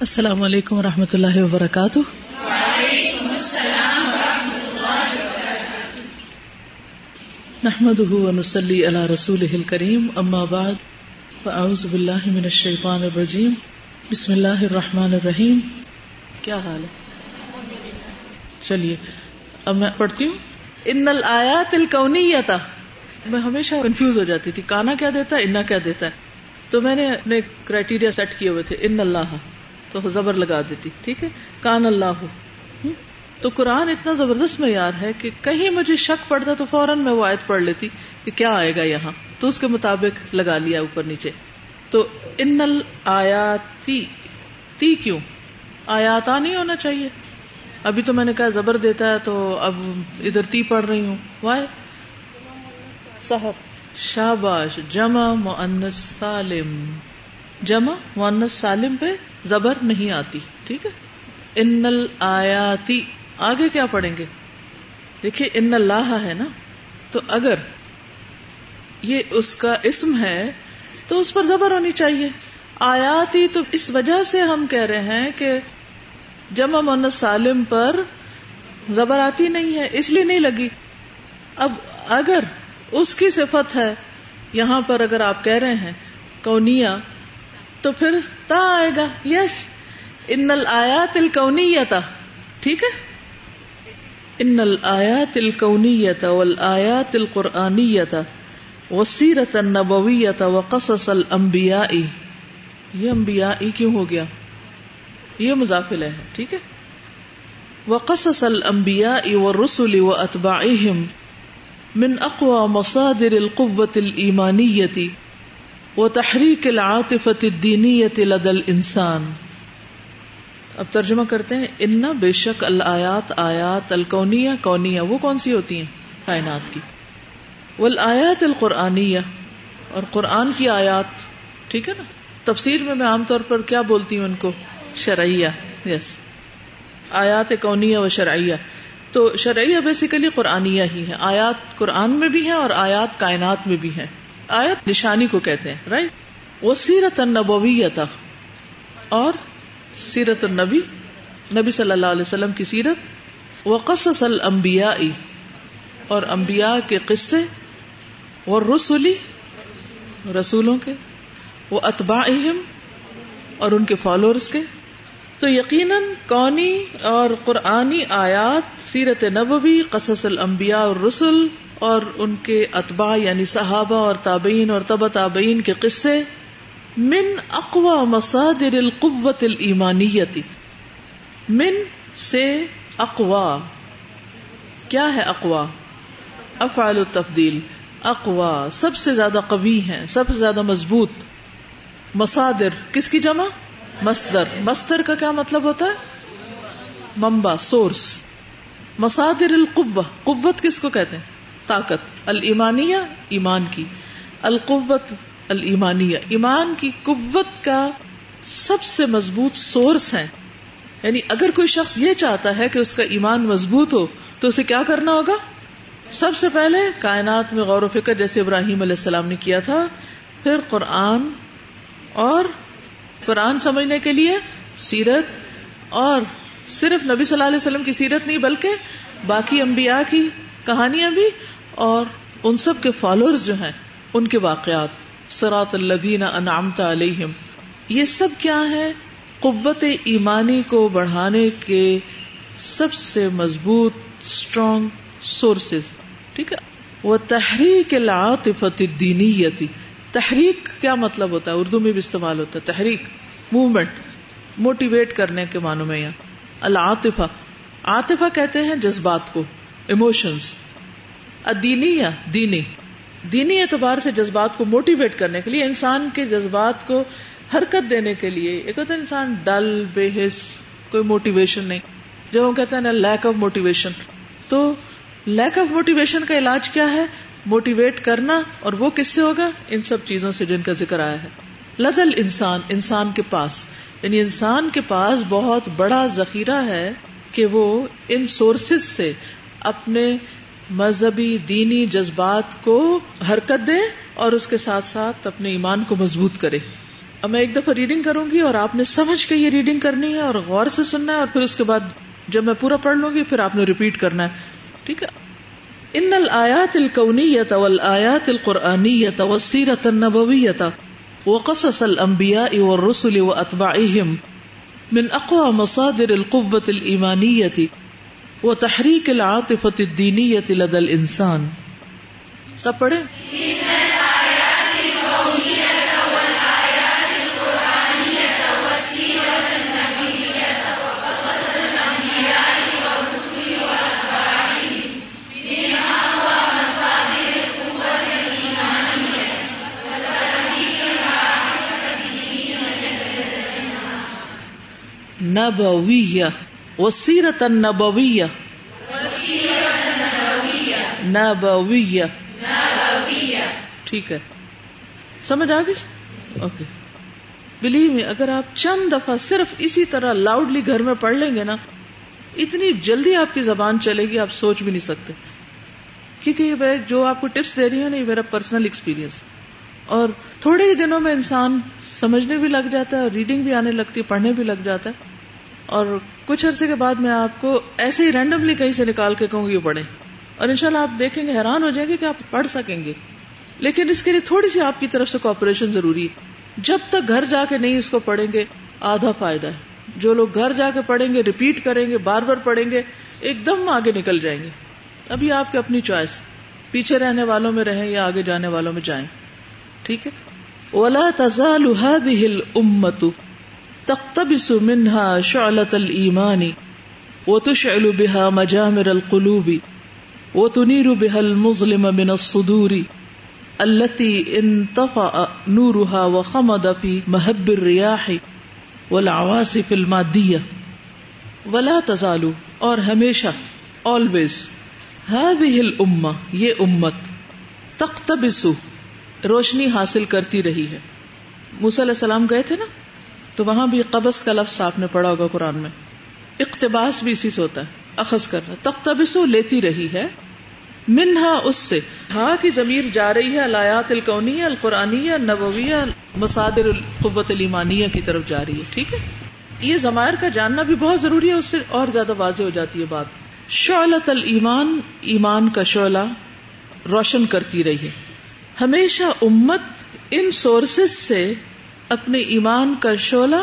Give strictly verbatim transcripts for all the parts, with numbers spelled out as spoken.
السلام علیکم ورحمۃ اللہ وبرکاتہ. وعلیکم السلام ورحمۃ اللہ وبرکاتہ. نحمده ونصلی علی رسوله الکریم. اما بعد فاعوذ باللہ من الشیطان الرجیم. بسم اللہ الرحمن الرحیم. کیا حال ہے؟ چلیے اب میں پڑھتی ہوں. ان الآیات الکونیۃ، میں ہمیشہ کنفیوز ہو جاتی تھی، کانا کیا دیتا ہے، انا کیا دیتا ہے، تو میں نے اپنے کرائٹیریا سیٹ کیے ہوئے تھے. ان اللہ تو زبر لگا دیتی، ٹھیک ہے، کان اللہ. تو قرآن اتنا زبردست معیار ہے کہ کہیں مجھے شک پڑتا تو فوراً میں وہ آیت پڑھ لیتی کہ کیا آئے گا یہاں، تو اس کے مطابق لگا لیا اوپر نیچے. تو ان الآیاتی، تی کیوں آیاتا نہیں ہونا چاہیے؟ ابھی تو میں نے کہا زبر دیتا ہے تو اب ادھر تی پڑھ رہی ہوں. وائے صاحب، شاباش. جمع مؤنث سالم، جمع مؤنث سالم پہ زبر نہیں آتی، ٹھیک ہے. ان الآیاتی آگے کیا پڑھیں گے؟ دیکھیے ان اللہ ہے نا، تو اگر یہ اس کا اسم ہے تو اس پر زبر ہونی چاہیے. آیاتی تو اس وجہ سے ہم کہہ رہے ہیں کہ جمع مؤنث سالم پر زبر آتی نہیں ہے، اس لیے نہیں لگی. اب اگر اس کی صفت ہے یہاں پر، اگر آپ کہہ رہے ہیں کونیہ تو پھر تا آئے گا. یس، ان الآیات الکونیۃ، ٹھیک ہے، ان الآیات الکونیۃ والآیات القرآنیۃ والسیرۃ النبویۃ وقصص الانبیاء. یہ انبیاء کیوں ہو گیا؟ یہ مضاف الیہ ہے، ٹھیک ہے. وقصص الانبیاء والرسل واتباعہم من اقوى مصادر القوة الإيمانية وتحريك العاطفة الدينية لدى الإنسان. اب ترجمہ کرتے ہیں. ان، بے شک، الآیات، آیات، الکونیہ، کونیہ، وہ کون سی ہوتی ہیں؟ کائنات کی. والآیات القرآنیہ، اور قرآن کی آیات، ٹھیک ہے نا. تفسیر میں میں عام طور پر کیا بولتی ہوں ان کو؟ شرعیہ. یس، آیات کونیہ و شرعیہ. تو شرعیہ بیسیکلی قرآنیہ ہی ہے. آیات قرآن میں بھی ہیں اور آیات کائنات میں بھی ہیں. آیت نشانی کو کہتے ہیں، رائٹ. وہ سیرت النبویۃ، اور سیرت النبی، نبی صلی اللہ علیہ وسلم کی سیرت. و قصص الانبیاء، اور انبیاء کے قصے. و رسولی، رسولوں کے. و اتباعہم، اور ان کے فالوورز کے. تو یقیناً کونی اور قرآنی آیات، سیرت نبوی، قصص الانبیاء اور رسل، اور ان کے اتباع یعنی صحابہ اور تابعین اور تبع تابعین کے قصے، من اقوی مصادر القوۃ الایمانیۃ. من سے اقوا، کیا ہے اقوا؟ افعال التفضیل. اقوا سب سے زیادہ قوی ہیں، سب سے زیادہ مضبوط. مصادر کس کی جمع؟ مصدر. مصدر کا کیا مطلب ہوتا ہے؟ منبع، سورس. مصادر القوہ، قوت کس کو کہتے ہیں؟ طاقت. الایمانیہ، ایمان کی. القوت الایمانیہ، ایمان کی قوت کا سب سے مضبوط سورس ہے. یعنی اگر کوئی شخص یہ چاہتا ہے کہ اس کا ایمان مضبوط ہو تو اسے کیا کرنا ہوگا؟ سب سے پہلے کائنات میں غور و فکر، جیسے ابراہیم علیہ السلام نے کیا تھا. پھر قرآن، اور قرآن سمجھنے کے لیے سیرت، اور صرف نبی صلی اللہ علیہ وسلم کی سیرت نہیں بلکہ باقی انبیاء کی کہانیاں بھی، اور ان سب کے فالوورز جو ہیں ان کے واقعات. صراط الذین انعمت علیہم، یہ سب کیا ہے؟ قوت ایمانی کو بڑھانے کے سب سے مضبوط اسٹرانگ سورسز، ٹھیک ہے. وتحریک العاطفۃ الدینیۃ. تحریک کیا مطلب ہوتا ہے؟ اردو میں بھی استعمال ہوتا ہے تحریک، موومنٹ، موٹیویٹ کرنے کے معنوں میں. یہاں العاطفہ، عاطفہ کہتے ہیں جذبات کو، ایموشنز. الدینیہ، دینی، دینی اعتبار سے جذبات کو موٹیویٹ کرنے کے لیے، انسان کے جذبات کو حرکت دینے کے لیے. ایک ہوتا ہے انسان ڈل، بے حس، کوئی موٹیویشن نہیں. جب ہم کہتے ہیں نا لیک آف موٹیویشن، تو لیک آف موٹیویشن کا علاج کیا ہے؟ موٹیویٹ کرنا. اور وہ کس سے ہوگا؟ ان سب چیزوں سے جن کا ذکر آیا ہے. لدل انسان، انسان کے پاس، یعنی انسان کے پاس بہت بڑا ذخیرہ ہے کہ وہ ان سورسز سے اپنے مذہبی دینی جذبات کو حرکت دے اور اس کے ساتھ ساتھ اپنے ایمان کو مضبوط کرے. اب میں ایک دفعہ ریڈنگ کروں گی اور آپ نے سمجھ کے یہ ریڈنگ کرنی ہے اور غور سے سننا ہے، اور پھر اس کے بعد جب میں پورا پڑھ لوں گی پھر آپ نے ریپیٹ کرنا ہے، ٹھیک ہے؟ ان الآیات الکونیۃ والآیات القرآنیۃ والسیرۃ النبویۃ وقصص الانبیاء والرسل واتباعہم من اقوى مصادر القوة الایمانیۃ وتحریک العاطفة الدینیۃ لدى الانسان۔ سب پڑھیں؟ نبویہ، وسیرۃ نبویہ، نبویہ، ٹھیک ہے، سمجھ آ گئی؟ اوکے، بلیو می، اگر آپ چند دفعہ صرف اسی طرح لاؤڈلی گھر میں پڑھ لیں گے نا، اتنی جلدی آپ کی زبان چلے گی آپ سوچ بھی نہیں سکتے، کیونکہ یہ جو آپ کو ٹپس دے رہی ہوں نا، یہ میرا پرسنل ایکسپیرینس، اور تھوڑے ہی دنوں میں انسان سمجھنے بھی لگ جاتا ہے، اور ریڈنگ بھی آنے لگتی ہے، پڑھنے بھی لگ جاتا ہے، اور کچھ عرصے کے بعد میں آپ کو ایسے ہی رینڈملی کہیں سے نکال کے کہوں گی پڑھیں، اور انشاءاللہ آپ دیکھیں گے حیران ہو جائیں گے کہ آپ پڑھ سکیں گے، لیکن اس کے لیے تھوڑی سی آپ کی طرف سے کوآپریشن ضروری ہے۔ جب تک گھر جا کے نہیں اس کو پڑھیں گے آدھا فائدہ ہے، جو لوگ گھر جا کے پڑھیں گے، ریپیٹ کریں گے، بار بار پڑھیں گے، ایک دم آگے نکل جائیں گے۔ ابھی آپ کی اپنی چوائس، پیچھے رہنے والوں میں رہیں یا آگے جانے والوں میں جائیں، ٹھیک ہے؟ وَلَا تَزَالُ هَذِهِ الْأُمَّةُ تقتبس منها شعلة الإيمان وتشعل بها مجامر القلوب وتنير بها المظلم من الصدور التي انطفأ نورها وخمد في مهب الرياح والعواصف المادية۔ ولا تزال، اور ہمیشہ، always، هذه الأمة، یہ امت، تقتبس، روشنی حاصل کرتی رہی ہے۔ موسیٰ علیہ السلام گئے تھے نا، تو وہاں بھی قبض کا لفظ آپ نے پڑھا ہوگا قرآن میں، اقتباس بھی اسی سے ہوتا ہے، اخذ کرنا۔ تقتبسو، لیتی رہی ہے، منہا، اس سے، ہاں کی ضمیر جا رہی ہے الآیات الکونیہ، القرآنیہ، نبویہ، مصادر القوت الایمانیہ کی طرف جا رہی ہے، ٹھیک ہے؟ یہ ضمائر کا جاننا بھی بہت ضروری ہے، اس سے اور زیادہ واضح ہو جاتی ہے بات۔ شعلۃ الایمان، ایمان کا شعلہ روشن کرتی رہی ہے، ہمیشہ امت ان سورسز سے اپنے ایمان کا شعلہ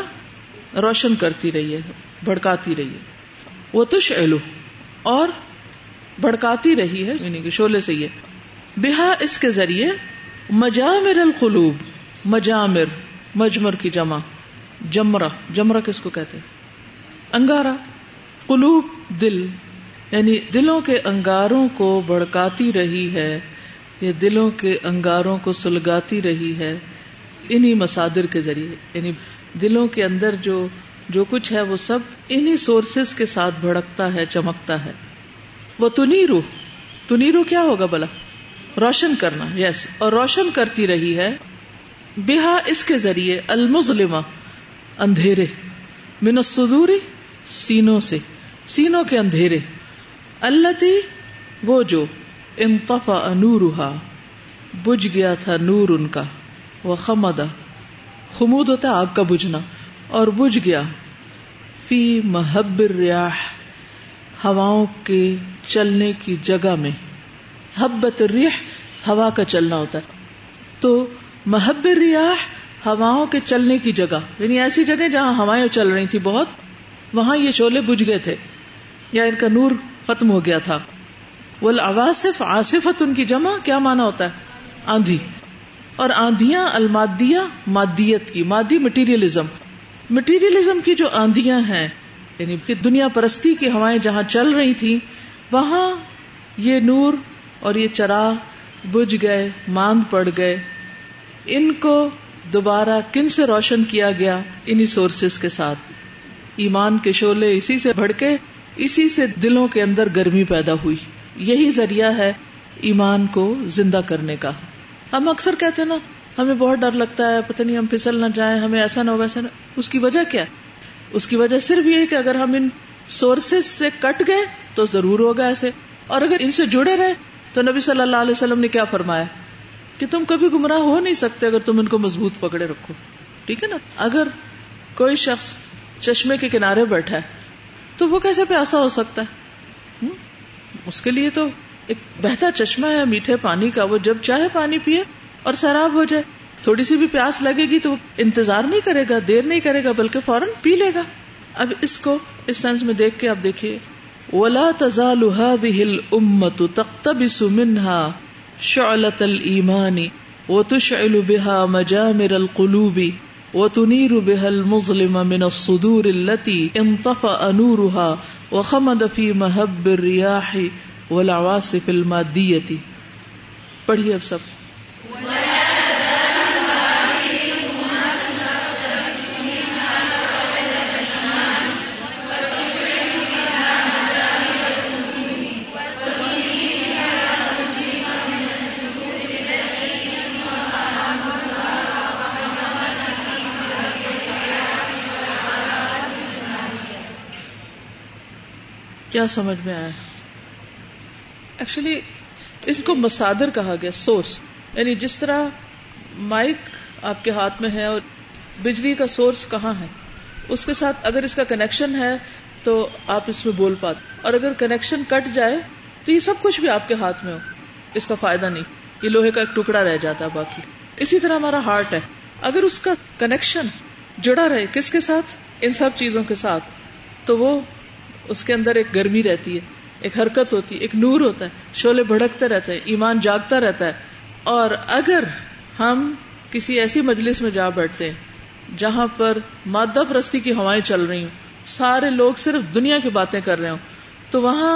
روشن کرتی رہی ہے، بھڑکاتی رہی ہے۔ وہ تشعلو، اور بھڑکاتی رہی ہے، یعنی کہ شعلے سے یہ، بہا، اس کے ذریعے، مجامر القلوب، مجامر، مجمر کی جمع، جمرہ، جمرہ کس کو کہتے ہیں؟ انگارہ، قلوب، دل، یعنی دلوں کے انگاروں کو بھڑکاتی رہی ہے، یہ دلوں کے انگاروں کو سلگاتی رہی ہے انہی مصادر کے ذریعے، یعنی دلوں کے اندر جو جو کچھ ہے وہ سب انہی سورسز کے ساتھ بھڑکتا ہے، چمکتا ہے۔ وہ تنیرو، تنیرو کیا ہوگا بلا؟ روشن کرنا، یس، اور روشن کرتی رہی ہے، بہا، اس کے ذریعے، المظلمہ، اندھیرے، من الصدور، سینوں سے، سینوں کے اندھیرے، اللتی، وہ جو، انطفأ نورہا، بجھ گیا تھا نور ان کا، وخمدہ، خمود ہوتا ہے آگ کا بجھنا، اور بجھ گیا، فی مہب الریاح، ہواؤں کے چلنے کی جگہ میں، حبت الریح، ہوا کا چلنا ہوتا ہے، تو مہب الریاح، ہواؤں کے چلنے کی جگہ، یعنی ایسی جگہ جہاں ہوائیں چل رہی تھی بہت، وہاں یہ شعلے بجھ گئے تھے یا ان کا نور ختم ہو گیا تھا۔ والعواصف، عاصفت ان کی جمع، کیا معنی ہوتا ہے؟ آندھی، اور آندھیاں المادیہ، مادیت کی، مادی، مٹیریلزم، مٹیریلزم کی جو آندھیاں ہیں، یعنی کہ دنیا پرستی کی ہوائیں جہاں چل رہی تھیں، وہاں یہ نور اور یہ چراغ بجھ گئے، ماند پڑ گئے۔ ان کو دوبارہ کن سے روشن کیا گیا؟ انہی سورسز کے ساتھ، ایمان کے شعلے اسی سے بھڑکے، اسی سے دلوں کے اندر گرمی پیدا ہوئی، یہی ذریعہ ہے ایمان کو زندہ کرنے کا۔ ہم اکثر کہتے ہیں نا ہمیں بہت ڈر لگتا ہے، پتہ نہیں ہم پھسل نہ جائیں، ہمیں ایسا نہ ہو ویسا نہ، اس کی وجہ کیا؟ اس کی وجہ صرف یہ ہے کہ اگر ہم ان سورسز سے کٹ گئے تو ضرور ہوگا ایسے، اور اگر ان سے جڑے رہے تو نبی صلی اللہ علیہ وسلم نے کیا فرمایا کہ تم کبھی گمراہ ہو نہیں سکتے اگر تم ان کو مضبوط پکڑے رکھو، ٹھیک ہے نا. اگر کوئی شخص چشمے کے کنارے بیٹھا ہے تو وہ کیسے پیاسا ہو سکتا ہے؟ اس کے لیے تو ایک بہتر چشمہ ہے میٹھے پانی کا، وہ جب چاہے پانی پیے اور سیراب ہو جائے. تھوڑی سی بھی پیاس لگے گی تو وہ انتظار نہیں کرے گا، دیر نہیں کرے گا، بلکہ فوراً پی لے گا. اب اس کو اس سینس میں دیکھ کے آپ دیکھیے، وَلَا تَزَالُ هَذِهِ الْأُمَّةُ تَقْتَبِسُ مِنْهَا شُعْلَةَ الْإِيمَانِ وَتُشْعِلُ بِهَا مَجَامِرَ الْقُلُوبِ وَتُنِيرُ بِهَا الْمُظْلِمَ مِنَ الصُّدُورِ الَّتِي انْطَفَأَ نُورُهَا وَخَمَدَ فِي مَهَبِّ الرِّيَاحِ وَالْعَوَاصِفِ الْمَادِّيَّةِ. پڑھیے اب سب. کیا سمجھ میں آیا؟ ایکچولی اس کو مصادر کہا گیا، سورس. یعنی جس طرح مائک آپ کے ہاتھ میں ہے اور بجلی کا سورس کہاں ہے، اس کے ساتھ اگر اس کا کنیکشن ہے تو آپ اس میں بول پاتے، اور اگر کنیکشن کٹ جائے تو یہ سب کچھ بھی آپ کے ہاتھ میں ہو اس کا فائدہ نہیں، یہ لوہے کا ایک ٹکڑا رہ جاتا ہے. باقی اسی طرح ہمارا ہارٹ ہے، اگر اس کا کنیکشن جڑا رہے کس کے ساتھ، ان سب چیزوں کے ساتھ، تو وہ اس کے اندر ایک گرمی رہتی ہے، ایک حرکت ہوتی ہے، ایک نور ہوتا ہے، شعلے بھڑکتے رہتے ہیں، ایمان جاگتا رہتا ہے. اور اگر ہم کسی ایسی مجلس میں جا بیٹھتے ہیں جہاں پر مادہ پرستی کی ہوائیں چل رہی ہوں، سارے لوگ صرف دنیا کی باتیں کر رہے ہوں، تو وہاں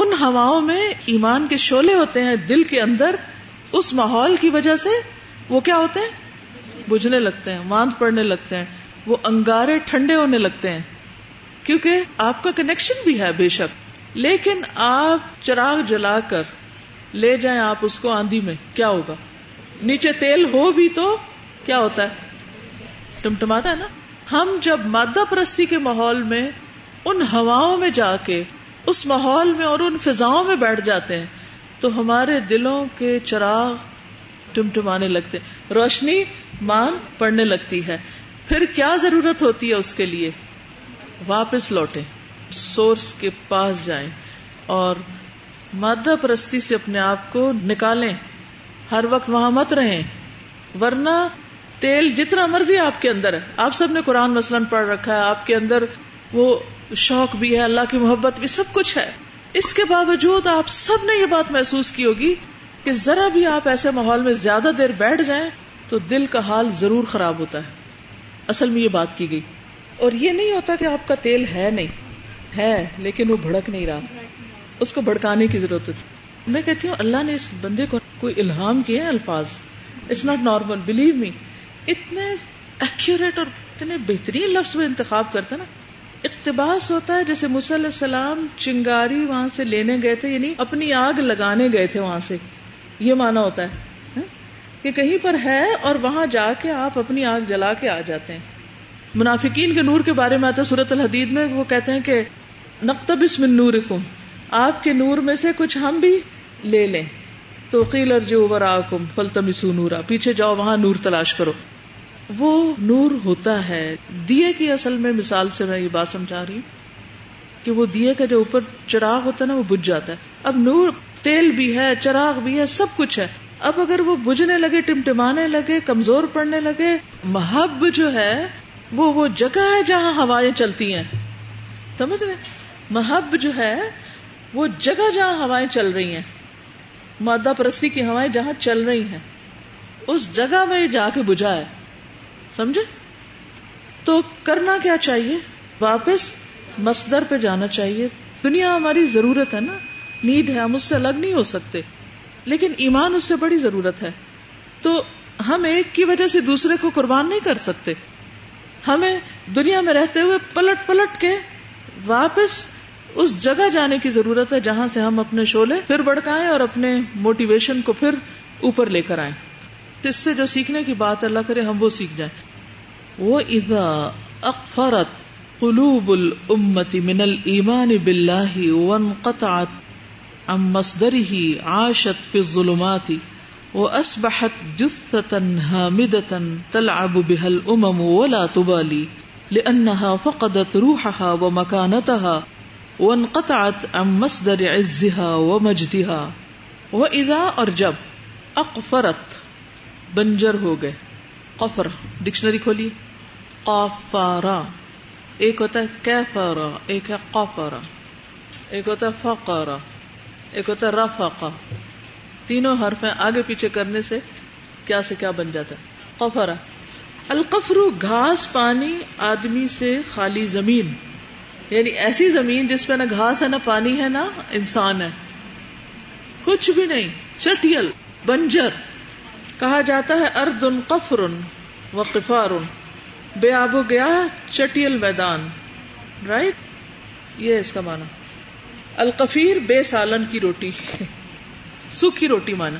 ان ہواؤں میں ایمان کے شعلے ہوتے ہیں دل کے اندر، اس ماحول کی وجہ سے وہ کیا ہوتے ہیں؟ بجھنے لگتے ہیں، ماند پڑنے لگتے ہیں، وہ انگارے ٹھنڈے ہونے لگتے ہیں، کیونکہ آپ کا کنیکشن بھی ہے بے شک، لیکن آپ چراغ جلا کر لے جائیں آپ اس کو آندھی میں، کیا ہوگا؟ نیچے تیل ہو بھی تو کیا ہوتا ہے؟ ٹمٹماتا ہے نا. ہم جب مادہ پرستی کے ماحول میں ان ہواؤں میں جا کے اس ماحول میں اور ان فضاؤں میں بیٹھ جاتے ہیں تو ہمارے دلوں کے چراغ ٹمٹمانے لگتے ہیں، روشنی مان پڑنے لگتی ہے. پھر کیا ضرورت ہوتی ہے اس کے لیے؟ واپس لوٹیں، سورس کے پاس جائیں اور مادہ پرستی سے اپنے آپ کو نکالیں، ہر وقت وہاں مت رہیں، ورنہ تیل جتنا مرضی آپ کے اندر ہے، آپ سب نے قرآن مثلاً پڑھ رکھا ہے، آپ کے اندر وہ شوق بھی ہے، اللہ کی محبت بھی، سب کچھ ہے، اس کے باوجود آپ سب نے یہ بات محسوس کی ہوگی کہ ذرا بھی آپ ایسے ماحول میں زیادہ دیر بیٹھ جائیں تو دل کا حال ضرور خراب ہوتا ہے. اصل میں یہ بات کی گئی. اور یہ نہیں ہوتا کہ آپ کا تیل ہے نہیں، ہے لیکن وہ بھڑک نہیں رہا، اس کو بھڑکانے کی ضرورت ہے. میں کہتی ہوں اللہ نے اس بندے کو کوئی الہام کیا ہے الفاظ، it's not normal, believe me. اتنے ایکوریٹ اور اتنے بہترین لفظ وہ انتخاب کرتا نا، اقتباس ہوتا ہے. جیسے موسیٰ علیہ السلام چنگاری وہاں سے لینے گئے تھے، یعنی اپنی آگ لگانے گئے تھے وہاں سے، یہ مانا ہوتا ہے کہ کہیں پر ہے اور وہاں جا کے آپ اپنی آگ جلا کے آ جاتے ہیں. منافقین کے نور کے بارے میں آتا ہے سورۃ الحدید میں، وہ کہتے ہیں کہ نقتبس من نورکم، آپ کے نور میں سے کچھ ہم بھی لے لیں. تو قیل ارجعوا وراءکم فالتمسوا نورا، پیچھے جاؤ وہاں نور تلاش کرو. وہ نور ہوتا ہے دیے کی، اصل میں مثال سے میں یہ بات سمجھا رہی ہوں کہ وہ دیے کا جو اوپر چراغ ہوتا ہے نا، وہ بجھ جاتا ہے. اب نور تیل بھی ہے، چراغ بھی ہے، سب کچھ ہے. اب اگر وہ بجھنے لگے، ٹمٹمانے لگے، کمزور پڑنے لگے، محب جو ہے وہ وہ جگہ ہے جہاں ہوائیں چلتی ہیں، سمجھ رہے؟ محب جو ہے وہ جگہ جہاں ہوائیں چل رہی ہیں، مادہ پرستی کی ہوائیں جہاں چل رہی ہیں، اس جگہ میں جا کے بجھا ہے، سمجھے؟ تو کرنا کیا چاہیے؟ واپس مصدر پہ جانا چاہیے. دنیا ہماری ضرورت ہے نا، نیڈ ہے، ہم اس سے الگ نہیں ہو سکتے، لیکن ایمان اس سے بڑی ضرورت ہے. تو ہم ایک کی وجہ سے دوسرے کو قربان نہیں کر سکتے. ہمیں دنیا میں رہتے ہوئے پلٹ پلٹ کے واپس اس جگہ جانے کی ضرورت ہے جہاں سے ہم اپنے شعلے پھر بھڑکائیں اور اپنے موٹیویشن کو پھر اوپر لے کر آئیں. اس سے جو سیکھنے کی بات، اللہ کرے ہم وہ سیکھ جائیں. وَإِذَا أَقْفَرَتْ قُلُوبُ الْأُمَّةِ مِنَ الْإِيمَانِ بِاللَّهِ وَانْقَطَعَتْ عَنْ مَصْدَرِهِ عَاشَتْ فِي الظُّلُمَاتِ وَأَصْبَحَتْ جُثَّةً هَامِدَةً تَلْعَبُ بِهَا الْأُمَمُ وَلَا تُبَالِي لِأَنَّهَا فَقَدَتْ رُوحَهَا وَمَكَانَتَهَا وَانْقَطَعَتْ عَنْ مَصْدَرِ عِزِّهَا وَمَجْدِهَا۔ وَإِذَا اور جب، اقفرت بنجر ہو گئے، قفر، ڈکشنری کھولیے، قافارا، ایک ہوتا ہے کیفارا، ایک ہے قافارا، ایک ہوتا ہے فقارا، ایک ہوتا ہے رفقا، تینوں حرف ہیں آگے پیچھے کرنے سے کیا سے کیا بن جاتا ہے قفرا۔ القفر گھاس، پانی، آدمی سے خالی زمین، یعنی ایسی زمین جس پہ نہ گھاس ہے نہ پانی ہے نہ انسان ہے، کچھ بھی نہیں، چٹیل، بنجر۔ کہا جاتا ہے ارض قفر و قفار، بے آب و گیا، چٹیل میدان، رائٹ، یہ اس کا معنی۔ القفیر بے سالن کی روٹی، سوکھی روٹی مانا۔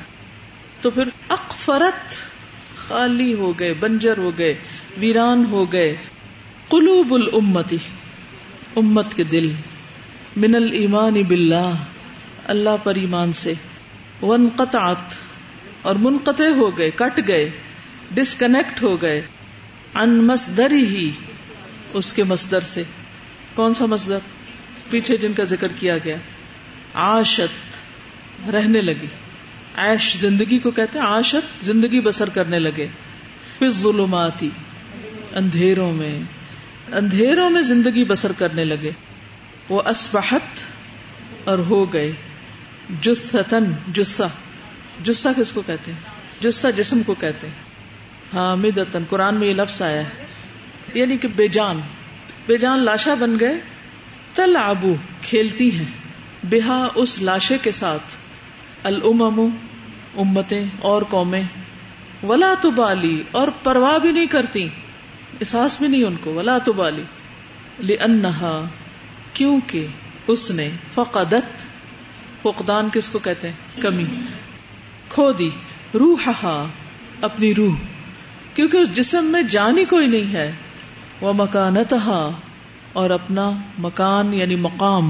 تو پھر اقفرت، خالی ہو گئے، بنجر ہو گئے، ویران ہو گئے۔ قلوب الامتی، امت کے دل، من الایمان باللہ، اللہ پر ایمان سے، وانقطعت، اور منقطع ہو گئے، کٹ گئے، ڈسکنیکٹ ہو گئے، عن مصدرہ، اس کے مصدر سے۔ کون سا مصدر؟ پیچھے جن کا ذکر کیا گیا۔ عاشت، رہنے لگی، عیش زندگی کو کہتے ہیں، عاشت زندگی بسر کرنے لگے۔ پھر ظلماتی، اندھیروں میں، اندھیروں میں زندگی بسر کرنے لگے۔ وہ اصبحت، اور ہو گئے، جثتن، جثہ، جثہ کس کو کہتے ہیں؟ جثہ جسم کو کہتے ہیں۔ حامدتن، قرآن میں یہ لفظ آیا ہے، یعنی کہ بے جان، بے جان لاشا بن گئے۔ تلعبو، کھیلتی ہیں، بہا، اس لاشے کے ساتھ، الامم، امتیں اور قومیں، ولا تبالی، اور پرواہ بھی نہیں کرتی، احساس بھی نہیں ان کو، ولا تبالی، لانہا، کیونکہ اس نے، فقدت، فقدان کس کو کہتے ہیں؟ کمی، کھو دی، روحہا، اپنی روح، کیونکہ اس جسم میں جان ہی کوئی نہیں ہے، ومکانتہا، اور اپنا مکان یعنی مقام،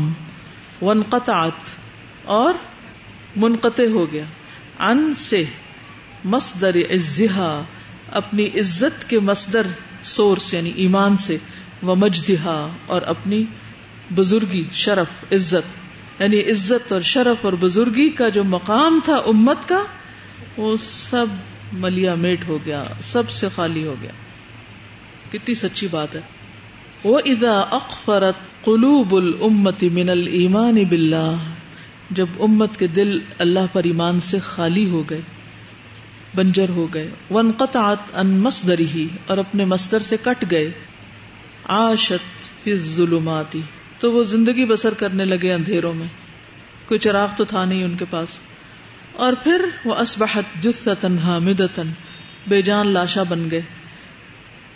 وانقطعت، اور منقطع ہو گیا، عن، سے، مصدر عزہا، اپنی عزت کے مصدر، سورس یعنی ایمان سے، ومجدہا، اور اپنی بزرگی، شرف، عزت، یعنی عزت اور شرف اور بزرگی کا جو مقام تھا امت کا، وہ سب ملیا میٹ ہو گیا، سب سے خالی ہو گیا۔ کتنی سچی بات ہے۔ وَإِذَا أَقْفَرَتْ قُلُوبُ الْأُمَّةِ مِنَ الْإِيمَانِ بِاللَّهِ، جب امت کے دل اللہ پر ایمان سے خالی ہو گئے، بنجر ہو گئے، وَانْقَطَعَتْ عَنْ مَصْدَرِهِ، اور اپنے مصدر سے کٹ گئے، عَاشَتْ فِي الظُّلُمَاتِ، تو وہ زندگی بسر کرنے لگے اندھیروں میں، کوئی چراغ تو تھا نہیں ان کے پاس۔ اور پھر وَأَصْبَحَتْ جُثَّةً هَامِدَةً، بے جان لاشا بن گئے،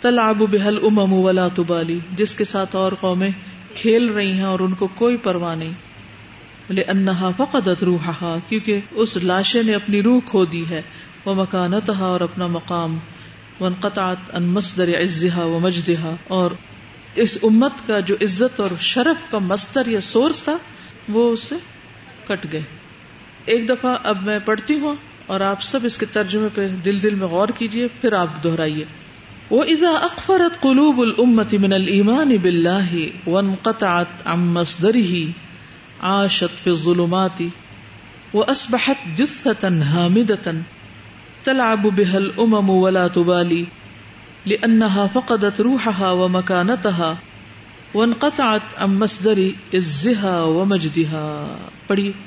تلعب بها الامم ولا تبالی، جس کے ساتھ اور قومیں کھیل رہی ہیں اور ان کو کوئی پرواہ نہیں، لأنها فقدت روحها، کیونکہ اس لاشے نے اپنی روح کھو دی ہے، ومکانتها، اور اپنا مقام، وانقطعت عن مصدر عزها ومجدها، اور اس امت کا جو عزت اور شرف کا مصدر یا سورس تھا وہ اس سے کٹ گئے۔ ایک دفعہ اب میں پڑھتی ہوں اور آپ سب اس کے ترجمے پہ دل دل میں غور کیجئے، پھر آپ دہرائیے۔ وَإِذَا أَقْفَرَتْ قُلُوبُ الْأُمَّةِ مِنَ الْإِيمَانِ بِاللَّهِ وَانْقَطَعَتْ عَنْ مَصْدَرِهِ عَاشَتْ فِي الظُّلُمَاتِ وَأَصْبَحَتْ جُثَّةً هَامِدَةً تَلْعَبُ بِهَا الْأُمَمُ وَلَا تُبَالِي لِأَنَّهَا فَقَدَتْ رُوحَهَا وَمَكَانَتَهَا وَانْقَطَعَتْ عَنْ مَصْدَرِ عِزِّهَا وَمَجْدِهَا۔ پڑھیے۔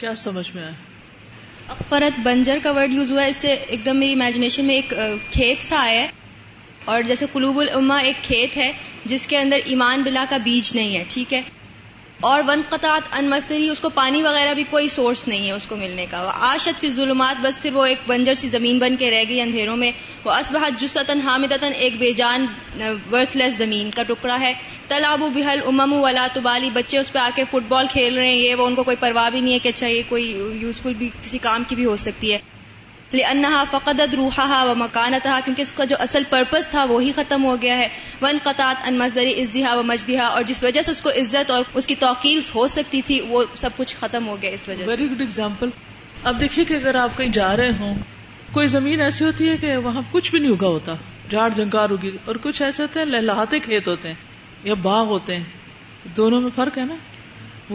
کیا سمجھ میں آیا؟ اقفرت، بنجر کا ورڈ یوز ہوا ہے، اس سے ایک دم میری امیجنیشن میں ایک کھیت سا آیا ہے، اور جیسے قلوب الامہ ایک کھیت ہے جس کے اندر ایمان باللہ کا بیج نہیں ہے، ٹھیک ہے، اور ون قطعت ان مسری، اس کو پانی وغیرہ بھی کوئی سورس نہیں ہے اس کو ملنے کا. وہ عاشت فی الظلمات، بس پھر وہ ایک بنجر سی زمین بن کے رہ گئی اندھیروں میں. وہ اصبحت جثۃً حامدۃً، ایک بے جان ورتھ لیس زمین کا ٹکڑا ہے. تلعب بها الامم ولا تبالی، بچے اس پہ آ کے فٹ بال کھیل رہے ہیں یہ وہ، ان کو کوئی پرواہ بھی نہیں ہے کہ اچھا یہ کوئی یوزفل بھی کسی کام کی بھی ہو سکتی ہے. لأنها فقدت روحها ومكانتها، کیونکہ اس کا جو اصل پرپس تھا وہی ختم ہو گیا ہے. وانقطعت عن مصدر عزها ومجدها، اور جس وجہ سے اس کو عزت اور اس کی توقیر ہو سکتی تھی وہ سب کچھ ختم ہو گیا اس وجہ سے. Very good example. اب دیکھیے کہ اگر آپ کہیں جا رہے ہوں، کوئی زمین ایسی ہوتی ہے کہ وہاں کچھ بھی نہیں اگا ہوتا، جھاڑ جھنکار ہوگی، اور کچھ ایسے ہوتے ہیں لہلاتے کھیت ہوتے ہیں یا باغ ہوتے ہیں. دونوں میں فرق ہے نا.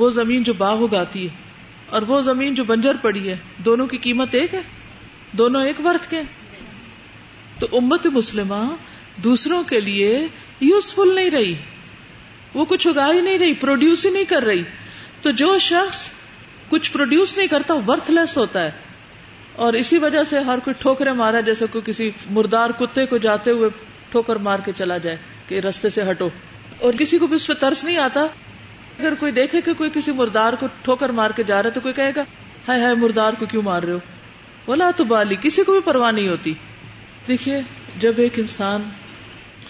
وہ زمین جو باغ اگاتی ہے اور وہ زمین جو بنجر پڑی ہے، دونوں کی قیمت ایک ہے؟ دونوں ایک برتھ کے. تو امت مسلمہ دوسروں کے لیے یوزفل نہیں رہی، وہ کچھ اگا ہی نہیں رہی، پروڈیوس ہی نہیں کر رہی. تو جو شخص کچھ پروڈیوس نہیں کرتا ورتھ لیس ہوتا ہے، اور اسی وجہ سے ہر کوئی ٹھوکرے مارا جیسے کوئی کسی مردار کتے کو جاتے ہوئے ٹھوکر مار کے چلا جائے کہ رستے سے ہٹو، اور کسی کو بھی اس پہ ترس نہیں آتا. اگر کوئی دیکھے کہ کوئی کسی مردار کو ٹھوکر مار کے جا رہا ہے تو کوئی کہے گا ہائے ہائے مردار کو کیوں مار رہے ہو، ولا تو بالی، کسی کو بھی پرواہ نہیں ہوتی. دیکھیے جب ایک انسان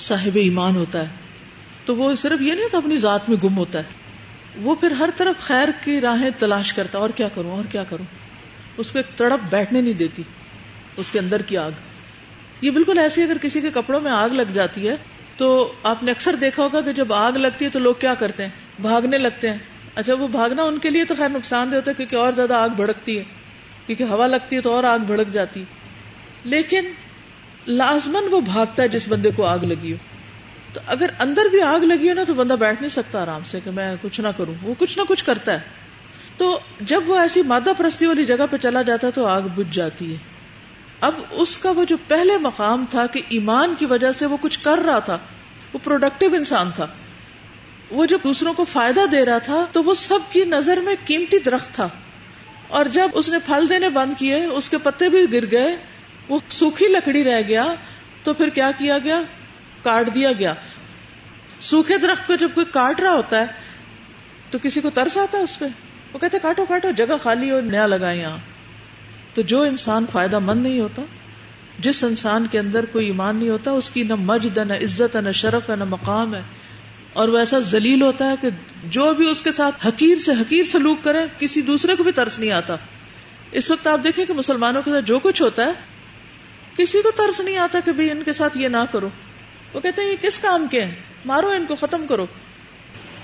صاحب ایمان ہوتا ہے تو وہ صرف یہ نہیں تو اپنی ذات میں گم ہوتا ہے، وہ پھر ہر طرف خیر کی راہیں تلاش کرتا، اور کیا کروں اور کیا کروں، اس کو ایک تڑپ بیٹھنے نہیں دیتی، اس کے اندر کی آگ. یہ بالکل ایسے اگر کسی کے کپڑوں میں آگ لگ جاتی ہے تو آپ نے اکثر دیکھا ہوگا کہ جب آگ لگتی ہے تو لوگ کیا کرتے ہیں، بھاگنے لگتے ہیں. اچھا وہ بھاگنا ان کے لیے تو خیر نقصان دہ ہوتا ہے کیونکہ اور زیادہ آگ بھڑکتی ہے، کیونکہ ہوا لگتی ہے تو اور آگ بھڑک جاتی، لیکن لازمن وہ بھاگتا ہے جس بندے کو آگ لگی ہو. تو اگر اندر بھی آگ لگی ہو نا تو بندہ بیٹھ نہیں سکتا آرام سے کہ میں کچھ نہ کروں، وہ کچھ نہ کچھ کرتا ہے. تو جب وہ ایسی مادہ پرستی والی جگہ پہ چلا جاتا ہے تو آگ بجھ جاتی ہے. اب اس کا وہ جو پہلے مقام تھا کہ ایمان کی وجہ سے وہ کچھ کر رہا تھا، وہ پروڈکٹیو انسان تھا، وہ جو دوسروں کو فائدہ دے رہا تھا، تو وہ سب کی نظر میں قیمتی درخت تھا. اور جب اس نے پھل دینے بند کیے، اس کے پتے بھی گر گئے، وہ سوکھی لکڑی رہ گیا، تو پھر کیا کیا گیا، کاٹ دیا گیا. سوکھے درخت کو جب کوئی کاٹ رہا ہوتا ہے تو کسی کو ترس آتا ہے اس پہ، وہ کہتے کاٹو کاٹو، جگہ خالی ہو، نیا لگائیں یہاں. تو جو انسان فائدہ مند نہیں ہوتا، جس انسان کے اندر کوئی ایمان نہیں ہوتا، اس کی نہ مجد ہے، نہ عزت ہے، نہ شرف ہے، نہ مقام ہے، اور وہ ایسا ذلیل ہوتا ہے کہ جو بھی اس کے ساتھ حقیر سے حقیر سلوک کرے کسی دوسرے کو بھی ترس نہیں آتا. اس وقت آپ دیکھیں کہ مسلمانوں کے ساتھ جو کچھ ہوتا ہے کسی کو ترس نہیں آتا کہ بھئی ان کے ساتھ یہ نہ کرو، وہ کہتے ہیں یہ کس کام کے ہیں، مارو ان کو، ختم کرو.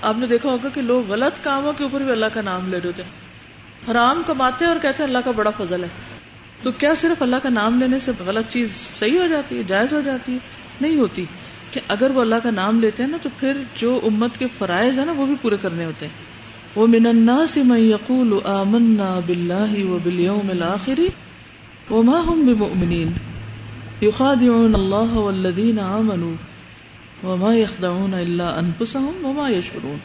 آپ نے دیکھا ہوگا کہ لوگ غلط کاموں کے اوپر بھی اللہ کا نام لے رہے ہوتے ہیں، حرام کماتے ہیں اور کہتے ہیں اللہ کا بڑا فضل ہے. تو کیا صرف اللہ کا نام لینے سے غلط چیز صحیح ہو جاتی ہے، جائز ہو جاتی ہے؟ نہیں ہوتی. کہ اگر وہ اللہ کا نام لیتے ہیں نا تو پھر جو امت کے فرائض ہیں نا وہ بھی پورے کرنے ہوتے ہیں. وہ من الناس من یقول آمنا باللہ وبالیوم الاخر وما هم بمؤمنین یخادعون اللہ والذین آمنوا وما یخدعون الا انفسهم وما یشعرون.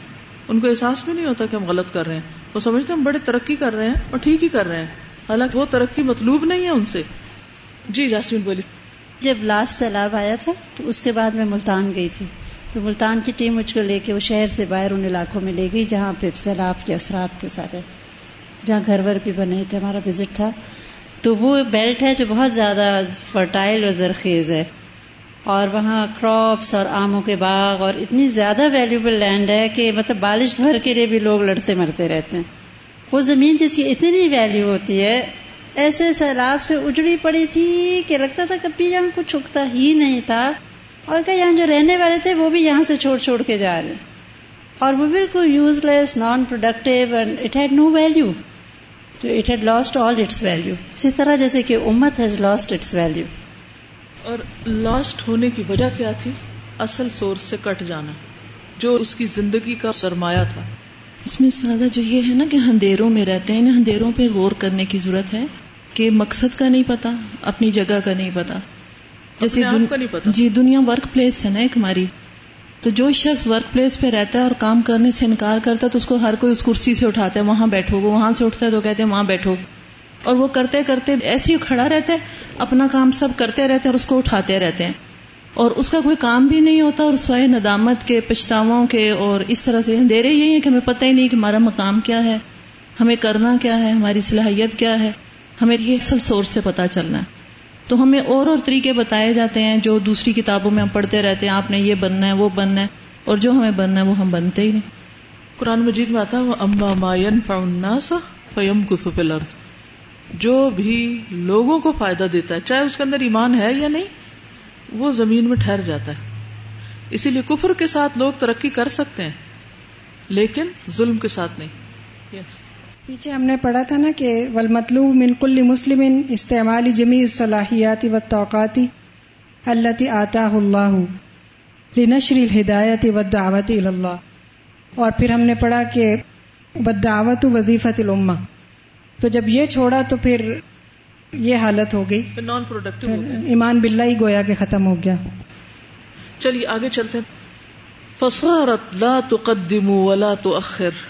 ان کو احساس بھی نہیں ہوتا کہ ہم غلط کر رہے ہیں، وہ سمجھتے ہیں ہم بڑے ترقی کر رہے ہیں اور ٹھیک ہی کر رہے ہیں، حالانکہ وہ ترقی مطلوب نہیں ہے ان سے. جی جاسمین بولی. جب لاسٹ سیلاب آیا تھا تو اس کے بعد میں ملتان گئی تھی، تو ملتان کی ٹیم مجھ کو لے کے وہ شہر سے باہر ان علاقوں میں لے گئی جہاں پہ سیلاب کے اثرات تھے سارے، جہاں گھر ور بھی بنے تھے، ہمارا وزٹ تھا. تو وہ بیلٹ ہے جو بہت زیادہ فرٹائل اور زرخیز ہے، اور وہاں کراپس اور آموں کے باغ اور اتنی زیادہ ویلیوبل لینڈ ہے کہ مطلب بارش بھر کے لیے بھی لوگ لڑتے مرتے رہتے ہیں. وہ زمین جس کی اتنی ویلیو ہوتی ہے ایسے سیلاب سے اجڑی پڑی تھی کہ لگتا تھا کبھی یہاں کچھ اگتا ہی نہیں تھا، اور کہ یہاں جو رہنے والے تھے وہ بھی یہاں سے چھوڑ چھوڑ کے جا رہے، اور وہ بالکل useless, non productive, and it had no value. تو it had lost all its value, اسی طرح جیسے کہ امت ہیز لاسٹ اٹس ویلیو. اور لاسٹ ہونے کی وجہ کیا تھی؟ اصل سورس سے کٹ جانا، جو اس کی زندگی کا سرمایہ تھا. اس میں سادہ جو یہ ہے نا کہ اندھیروں میں رہتے ہیں، اندھیروں پہ غور کرنے کی ضرورت ہے کہ مقصد کا نہیں پتا، اپنی جگہ کا نہیں پتا. جیسے دن... نہیں پتا. جی دنیا ورک پلیس ہے نا ایک ہماری، تو جو شخص ورک پلیس پہ رہتا ہے اور کام کرنے سے انکار کرتا ہے تو اس کو ہر کوئی اس کرسی سے اٹھاتا ہے وہاں بیٹھو، وہ وہاں سے اٹھتا ہے تو کہتے ہیں وہاں بیٹھو، اور وہ کرتے کرتے ایسے ہی کھڑا رہتا ہے، اپنا کام سب کرتے رہتے ہیں اور اس کو اٹھاتے رہتے ہیں. اور اس کا کوئی کام بھی نہیں ہوتا، اور سوائے ندامت کے، پچھتاواؤں کے، اور اس طرح سے اندھیرے یہی ہیں کہ ہمیں پتہ ہی نہیں کہ ہمارا مقام کیا ہے، ہمیں کرنا کیا ہے، ہماری صلاحیت کیا ہے، ہمیں یہ سب سورس سے پتہ چلنا ہے۔ تو ہمیں اور اور طریقے بتائے جاتے ہیں جو دوسری کتابوں میں ہم پڑھتے رہتے ہیں، آپ نے یہ بننا ہے، وہ بننا ہے، اور جو ہمیں بننا ہے وہ ہم بنتے ہی نہیں۔ قرآن مجید میں آتا ہے وَأَمَّا مَا يَنْفَعُ النَّاسَ فَيَمْكُثُ فِي الْأَرْضِ، جو بھی لوگوں کو فائدہ دیتا ہے، چاہے اس کے اندر ایمان ہے یا نہیں، وہ زمین میں ٹھہر جاتا ہے۔ اسی لیے کفر کے ساتھ لوگ ترقی کر سکتے ہیں لیکن ظلم کے ساتھ نہیں۔ yes. پیچھے ہم نے پڑھا تھا نا کہ والمطلوب من کل مسلم استعمال جمیع الصلاحیات والطاقات التي آتاه الله لنشر الهدایت والدعوت الی اللہ۔ اور پھر ہم نے پڑھا کہ والدعوت وظیفۃ الامہ، تو جب یہ چھوڑا تو پھر یہ حالت ہو گئی، نان پروڈکٹیو، ایمان باللہ ہی گویا کہ ختم ہو گیا۔ چلیے آگے چلتے ہیں۔ فصارت لا تقدم ولا تؤخر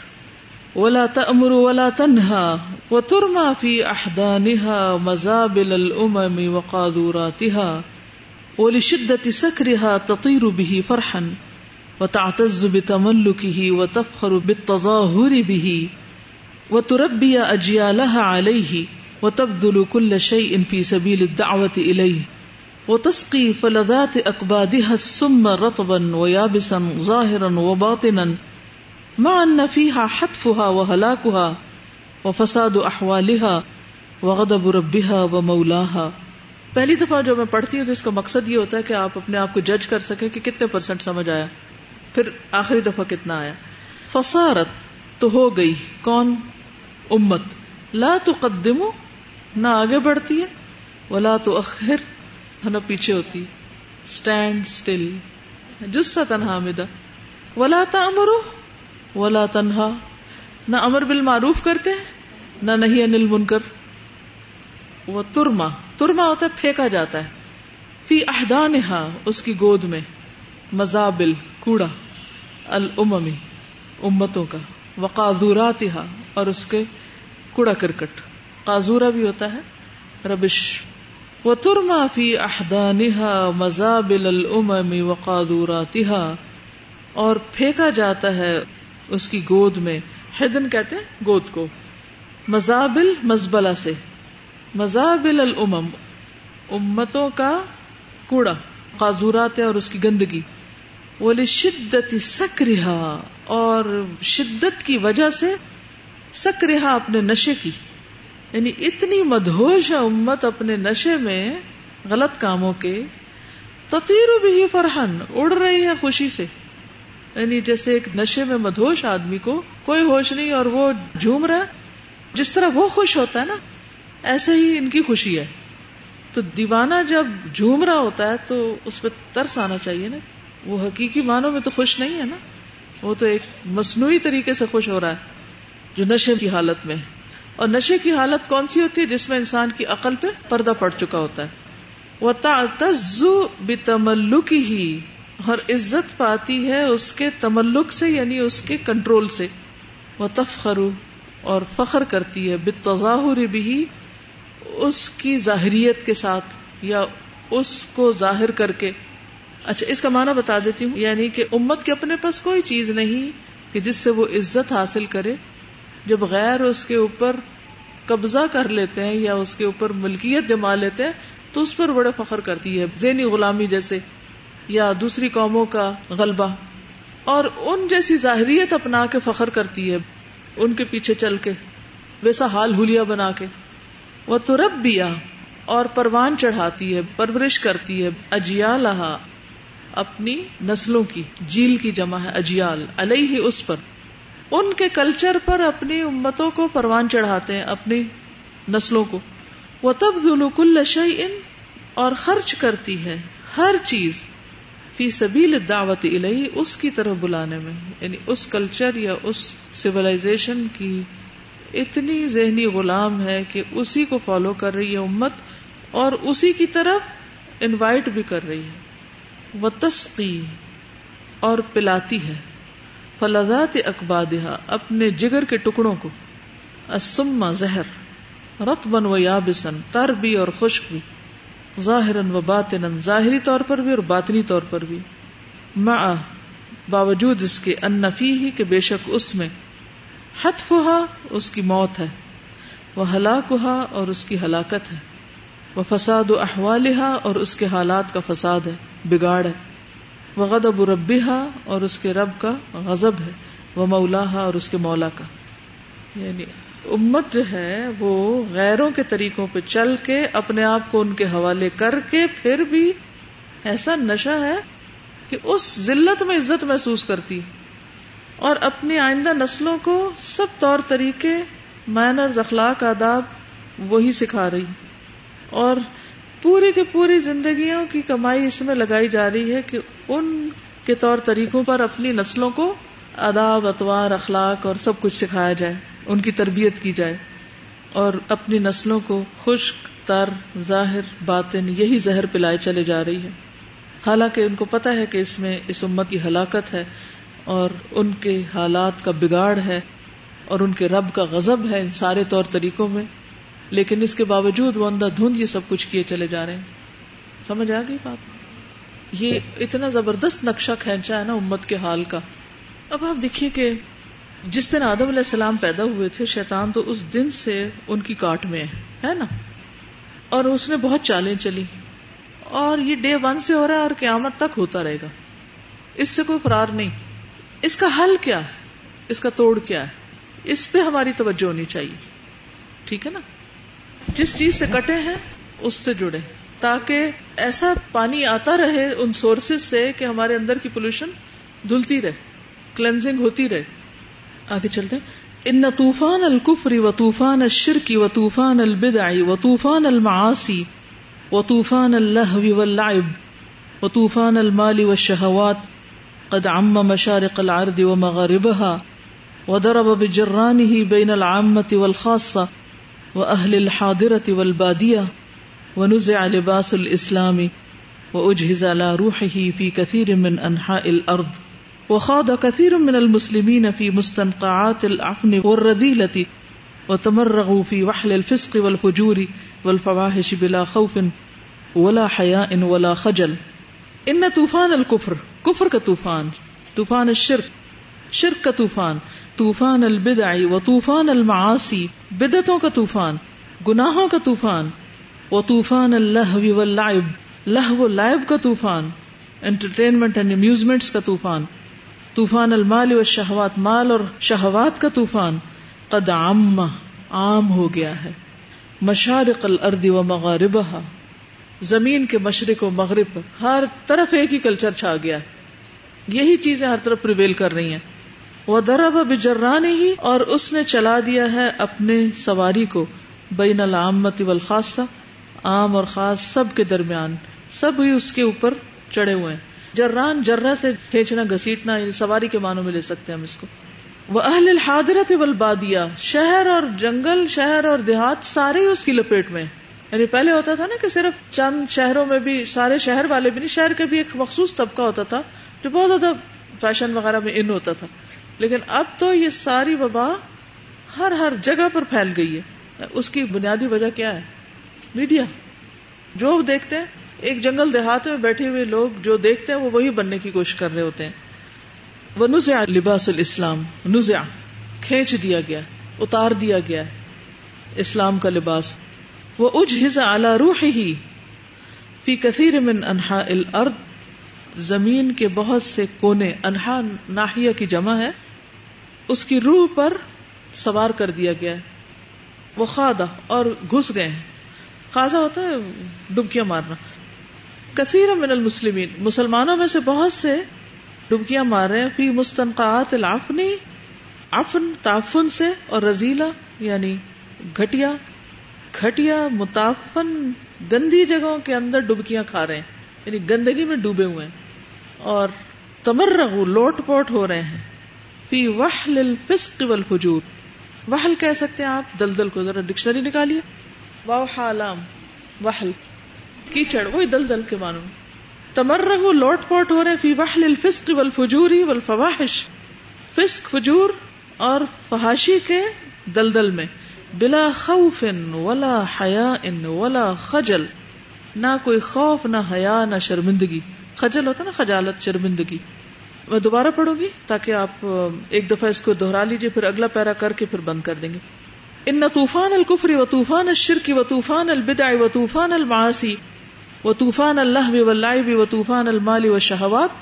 ولا تأمر ولا تنهى وترمى في أحضانها مزابل الأمم وقاذوراتها ولشدة سكرها تطير به فرحا وتعتز بتملكه وتفخر بالتظاهر به وتربي أجيالها عليه وتبذل كل شيء في سبيل الدعوة إليه وتسقي فلذات أكبادها السم رطبا ويابسا ظاهرا وباطنا مع ان فيها حتفها وهلاكها وفساد احوالها وغضب ربها ومولاها۔ پہلی دفعہ جو میں پڑھتی ہوں تو اس کا مقصد یہ ہوتا ہے کہ آپ اپنے آپ کو جج کر سکیں کہ کتنے پرسنٹ سمجھ آیا، پھر آخری دفعہ کتنا آیا۔ فصارت تو ہو گئی، کون؟ امت۔ لا تقدم، نہ آگے بڑھتی ہے، ولا تؤخر، نہ پیچھے ہوتی، سٹینڈ سٹل، جثۃ حامدہ۔ ولا تأمر ولا تنہا، نہ امر بالمعروف کرتے ہیں، نہ نہی عن المنکر۔ وہ ترما، ترما ہوتا ہے پھینکا جاتا ہے، فی احدانہا، اس کی گود میں، مزابل، کوڑا، الامم، امتوں کا، وقاذوراتہا، اور اس کے کوڑا کرکٹ، قاذورہ بھی ہوتا ہے ربش۔ وہ ترما فی احدانہا مزابل الامم وقاذوراتہا، اور پھینکا جاتا ہے اس کی گود میں، ہدن کہتے ہیں گود کو، مزابل، مزبلہ سے، مزابل الامم، امتوں کا کوڑا، قاذورات اور اس کی گندگی۔ ولشدت سکرہا، اور شدت کی وجہ سے، سکرہا اپنے نشے کی، یعنی اتنی مدہوش ہے امت اپنے نشے میں، غلط کاموں کے، تطیر بھی فرحن، اڑ رہی ہے خوشی سے، یعنی جیسے ایک نشے میں مدہوش آدمی کو کوئی ہوش نہیں اور وہ جھوم رہا، جس طرح وہ خوش ہوتا ہے نا ایسے ہی ان کی خوشی ہے۔ تو دیوانہ جب جھوم رہا ہوتا ہے تو اس پہ ترس آنا چاہیے نا، وہ حقیقی معنوں میں تو خوش نہیں ہے نا، وہ تو ایک مصنوعی طریقے سے خوش ہو رہا ہے جو نشے کی حالت میں ہے۔ اور نشے کی حالت کون سی ہوتی ہے؟ جس میں انسان کی عقل پہ پردہ پڑ چکا ہوتا ہے۔ وَتَعْتَزُّ بِتَمَلُّكِهِ، اور عزت پاتی ہے اس کے تملک سے، یعنی اس کے کنٹرول سے۔ وتفخر، اور فخر کرتی ہے، بالتظاہر بھی، اس کی ظاہریت کے ساتھ یا اس کو ظاہر کر کے۔ اچھا اس کا معنی بتا دیتی ہوں، یعنی کہ امت کے اپنے پاس کوئی چیز نہیں کہ جس سے وہ عزت حاصل کرے، جب غیر اس کے اوپر قبضہ کر لیتے ہیں یا اس کے اوپر ملکیت جما لیتے ہیں تو اس پر بڑے فخر کرتی ہے، ذہنی غلامی جیسے، یا دوسری قوموں کا غلبہ، اور ان جیسی ظاہریت اپنا کے فخر کرتی ہے، ان کے پیچھے چل کے، ویسا حال حلیہ بنا کے۔ وہ تربیہ، اور پروان چڑھاتی ہے، پرورش کرتی ہے، اجیالہا، اپنی نسلوں کی، جیل کی جمع ہے اجیال، علیہ، اس پر، ان کے کلچر پر اپنی امتوں کو پروان چڑھاتے ہیں، اپنی نسلوں کو۔ وہ تبذل کل شیء، اور خرچ کرتی ہے ہر چیز، فی سبیل الدعوت الیہ، اس کی طرف بلانے میں، یعنی اس کلچر یا اس سویلائزیشن کی اتنی ذہنی غلام ہے کہ اسی کو فالو کر رہی ہے امت، اور اسی کی طرف انوائٹ بھی کر رہی ہے۔ وتسقی، اور پلاتی ہے، فلذات اکبادہا، اپنے جگر کے ٹکڑوں کو، السم، زہر، رطبا و یابسا، تر بھی اور خشک بھی، ظاہراً و باطناً، ظاہری طور پر بھی اور باطنی طور پر بھی، مع باوجود اس کے ان فیہ کہ بے شک اس میں، حتفہا اس کی موت ہے، وہ ہلاکہا اور اس کی ہلاکت ہے، وہ فساد احوالہا اور اس کے حالات کا فساد ہے، بگاڑ ہے، وہ غضب ربہا اور اس کے رب کا غضب ہے، وہ مولاہا اور اس کے مولا کا۔ یعنی امت جو ہے وہ غیروں کے طریقوں پہ چل کے اپنے آپ کو ان کے حوالے کر کے پھر بھی ایسا نشہ ہے کہ اس ذلت میں عزت محسوس کرتی، اور اپنی آئندہ نسلوں کو سب طور طریقے، مینرز، اخلاق، آداب وہی سکھا رہی، اور پوری کی پوری زندگیوں کی کمائی اس میں لگائی جا رہی ہے کہ ان کے طور طریقوں پر اپنی نسلوں کو آداب، اطوار، اخلاق اور سب کچھ سکھایا جائے، ان کی تربیت کی جائے، اور اپنی نسلوں کو خشک تر، ظاہر باطن یہی زہر پلائے چلے جا رہی ہے، حالانکہ ان کو پتہ ہے کہ اس میں اس امت کی ہلاکت ہے اور ان کے حالات کا بگاڑ ہے اور ان کے رب کا غضب ہے ان سارے طور طریقوں میں، لیکن اس کے باوجود وہ اندھا دھند یہ سب کچھ کیے چلے جا رہے ہیں۔ سمجھ آ گئی بات؟ یہ اتنا زبردست نقشہ کھینچا ہے نا امت کے حال کا۔ اب آپ دیکھیے کہ جس دن آدم علیہ السلام پیدا ہوئے تھے، شیطان تو اس دن سے ان کی کاٹ میں ہے ہے نا، اور اس نے بہت چالیں چلی، اور یہ ڈے ون سے ہو رہا ہے اور قیامت تک ہوتا رہے گا، اس سے کوئی فرار نہیں۔ اس کا حل کیا ہے، اس کا توڑ کیا ہے، اس پہ ہماری توجہ ہونی چاہیے، ٹھیک ہے نا؟ جس چیز سے کٹے ہیں اس سے جڑے، تاکہ ایسا پانی آتا رہے ان سورسز سے کہ ہمارے اندر کی پولوشن دھلتی رہے، کلینزنگ ہوتی رہے۔ آگے چلتے ہیں، ان طوفان الکفر و طوفان الشرک و طوفان البدع و طوفان المعاصی و طوفان اللهو واللعب و طوفان المال والشهوات قد عم مشارق الارض ومغاربها وضرب بجرانه بين العامة والخاصة واهل الحاضرة والبادية ونزع لباس الاسلام واجهز على روحه في كثير من انحاء الارض وخاض كثير من المسلمين في مستنقعات العفن والرذيلة وتمرغوا في وحل الفسق والفجور والفواحش بلا خوف ولا حياء ولا خجل۔ ان طوفان الكفر، کفر کا طوفان، طوفان الشرک، شرک کا طوفان، طوفان البدع و طوفان المعاصی، بدعتوں کا طوفان، گناہوں کا طوفان، و طوفان اللهو واللعب، لہو و لعب کا طوفان، انٹرٹینمنٹ اینڈ امیوزمنٹس کا طوفان، طوفان المال والشہوات، مال اور شہوات کا طوفان، قد عام عام ہو گیا ہے، مشارق الارض ومغاربها، زمین کے مشرق و مغرب پر ہر طرف ایک ہی کلچر چھا گیا ہے، یہی چیزیں ہر طرف پریویل کر رہی ہیں۔ وضرب بجرانه، اور اس نے چلا دیا ہے اپنے سواری کو، بین العامۃ والخاصہ، عام اور خاص سب کے درمیان، سب ہی اس کے اوپر چڑھے ہوئے ہیں۔ جران، جرہ سے کھینچنا، گھسیٹنا، سواری کے معنوں میں لے سکتے ہیں ہم اس کو۔ وَأَهْلِ الْحَاضِرَةِ وَالْبَادِيَةِ، شہر اور جنگل، شہر اور دیہات، سارے اس کی لپیٹ میں۔ یعنی پہلے ہوتا تھا نا کہ صرف چند شہروں میں بھی، سارے شہر والے بھی نہیں، شہر کے بھی ایک مخصوص طبقہ ہوتا تھا جو بہت زیادہ فیشن وغیرہ میں ان ہوتا تھا، لیکن اب تو یہ ساری وبا ہر ہر جگہ پر پھیل گئی ہے۔ اس کی بنیادی وجہ کیا ہے؟ میڈیا۔ جو دیکھتے ہیں، ایک جنگل دیہات میں بیٹھے ہوئے لوگ جو دیکھتے ہیں وہ وہی بننے کی کوشش کر رہے ہوتے ہیں۔ وَنُزِعَ لِبَاسُ الْإِسْلَامِ، نُزِعَ کھینچ دیا گیا، اتار دیا گیا اسلام کا لباس۔ وَأُجْهِزَ عَلَى رُوحِهِ فِي كَثِيرٍ مِّنْ أَنْحَاءِ الْأَرْضِ، زمین کے بہت سے کونے، انحاء ناحیہ کی جمع ہے، اس کی روح پر سوار کر دیا گیا ہے۔ وَخَادَ، اور گھس گئے ہیں، خاضہ ہوتا ہے ڈبکیاں مارنا، کثیر من المسلمین، مسلمانوں میں سے بہت سے ڈبکیاں مار رہے ہیں، فی مستنقعات العفنی، عفن تعفن سے، اور رزیلہ یعنی گھٹیا، گھٹیا متعفن گندی جگہوں کے اندر ڈبکیاں کھا رہے ہیں، یعنی گندگی میں ڈوبے ہوئے ہیں، اور تمرغو لوٹ پوٹ ہو رہے ہیں، فی وحل الفسق والفجور۔ وحل کہہ سکتے ہیں آپ دلدل کو، ذرا ڈکشنری نکالیے، واو حالام، وحل کیچڑ، وہی دلدل کے معنی۔ تمرغ، لوٹ پوٹ ہو رہے، فی وحل الفسق والفجور والفواحش، فسق، فجور اور فحاشی کے دلدل میں، بلا خوف ولا حیاء ولا خجل، نہ کوئی خوف، نہ حیا، نہ شرمندگی. خجل ہوتا نا خجالت، شرمندگی. میں دوبارہ پڑھوں گی تاکہ آپ ایک دفعہ اس کو دہرا لیجئے، پھر اگلا پیرا کر کے پھر بند کر دیں گے. ان طوفان الکفر و طوفان الشرک و طوفان البدع و طوفان المعاصی و طوفان اللهو واللعب و طوفان المال والشہوات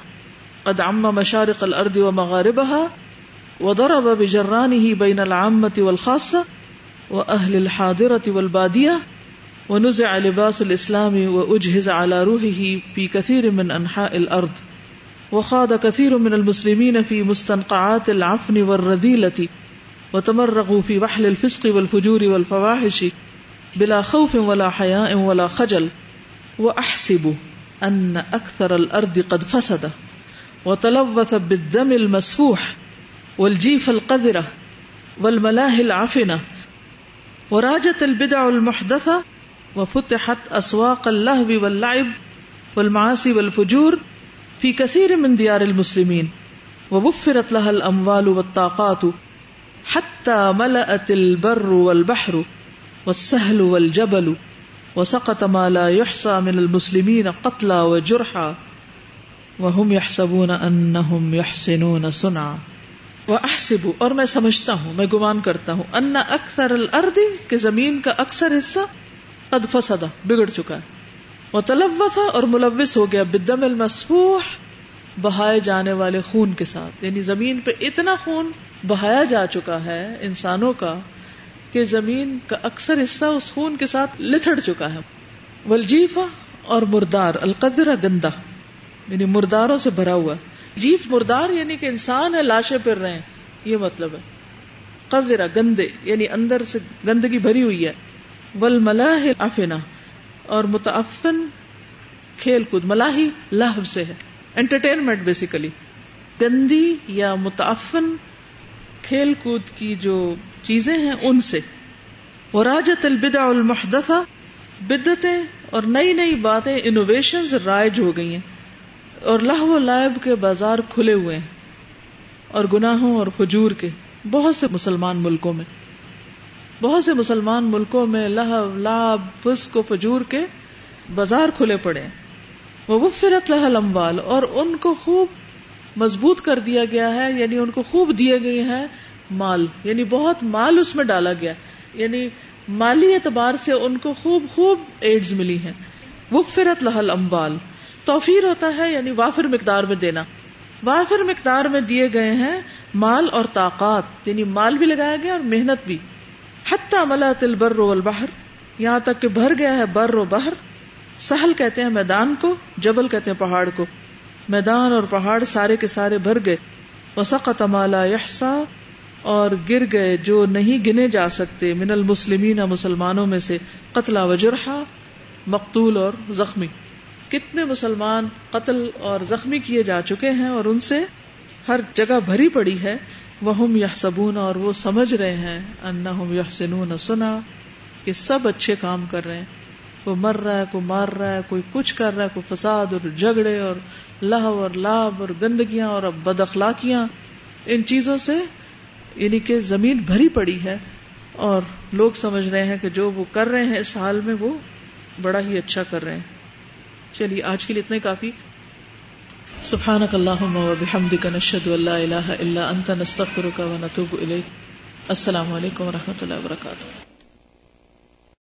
قد عم مشارق الارض ومغاربها وضرب بجرانه بین العامة والخاصة واهل الحاضرة والبادية ونزع لباس الاسلام واجهز على روحه في كثير من انحاء الارض وخاض كثير من المسلمين في مستنقعات العفن والرذيلة وتمرغوا في وحل الفسق والفجور والفواحش بلا خوف ولا حياء ولا خجل وأحسب أن أكثر الأرض قد فسد وتلوث بالدم المسفوح والجيف القذرة والملاهي العفنة وراجت البدع المحدثة وفتحت أسواق اللهو واللعب والمعاصي والفجور في كثير من ديار المسلمين ووفرت لها الأموال والطاقات حتى ملأت البر والبحر والسهل والجبل وسقط ما لا يحصى من المسلمين قتلى وجرحى وهم يحسبون أنهم يحسنون صنعا. وأحسب، اور میں سمجھتا ہوں، میں گمان کرتا ہوں، ان اکثر الارض، کہ زمین کا اکثر حصہ، قد فسد، بگڑ چکا ہے، وتلوث، اور ملوث ہو گیا، بالدم المسفوح، بہائے جانے والے خون کے ساتھ. یعنی زمین پہ اتنا خون بہایا جا چکا ہے انسانوں کا کہ زمین کا اکثر حصہ اس خون کے ساتھ لتھڑ چکا ہے. والجیفہ، اور مردار، القذرہ، گندا، یعنی مرداروں سے بھرا ہوا. جیف مردار یعنی کہ انسان ہے، لاشیں پھر رہے ہیں، یہ مطلب ہے. قذرہ، گندے، یعنی اندر سے گندگی بھری ہوئی ہے. والملاہ عفنہ، اور متعفن کھیل کود، ملاہی لہو سے ہے، انٹرٹینمنٹ بیسیکلی. گندی یا متعفن کھیل کود کی جو چیزیں ہیں ان سے. وراجت البدع المحدثہ، بدعتیں اور نئی نئی باتیں، انوویشنز رائج ہو گئی ہیں. اور لہو و لعب کے بازار کھلے ہوئے ہیں، اور گناہوں اور فجور کے. بہت سے مسلمان ملکوں میں بہت سے مسلمان ملکوں میں لہو، لعب، فسق و فجور کے بازار کھلے پڑے ہیں. ووفرت لها الاموال، اور ان کو خوب مضبوط کر دیا گیا ہے، یعنی ان کو خوب دیے گئے ہیں مال، یعنی بہت مال اس میں ڈالا گیا، یعنی مالی اعتبار سے ان کو خوب خوب ایڈز ملی ہیں. وفرت لها الاموال، توفیر ہوتا ہے یعنی وافر مقدار میں دینا. وافر مقدار میں دیے گئے ہیں مال اور طاقت، یعنی مال بھی لگایا گیا اور محنت بھی. حتی ملأت البر والبحر، یہاں تک کہ بھر گیا ہے بر و بحر. سہل کہتے ہیں میدان کو، جبل کہتے ہیں پہاڑ کو. میدان اور پہاڑ سارے کے سارے بھر گئے. وسقط ما لا يحصى، اور گر گئے جو نہیں گنے جا سکتے، من المسلمین، مسلمانوں میں سے، قتل و جرحا، مقتول اور زخمی. کتنے مسلمان قتل اور زخمی کیے جا چکے ہیں اور ان سے ہر جگہ بھری پڑی ہے. وہم یحسبون، اور وہ سمجھ رہے ہیں، انہم یحسنون صنعا، کہ سب اچھے کام کر رہے ہیں. کوئی مر رہا ہے، کوئی مار رہا ہے، کوئی کچھ کر رہا ہے، کوئی فساد اور جھگڑے اور لہو اور لعب اور گندگیاں اور بد اخلاقیاں، ان چیزوں سے یعنی کہ زمین بھری پڑی ہے. اور لوگ سمجھ رہے ہیں کہ جو وہ کر رہے ہیں اس حال میں وہ بڑا ہی اچھا کر رہے ہیں. چلیے آج کے لیے اتنے کافی. سبحانک اللہم و بحمدک، نشہد ان لا الہ الا انت، نستغفرک و نتوب الیک. السلام علیکم و رحمۃ اللہ وبرکاتہ.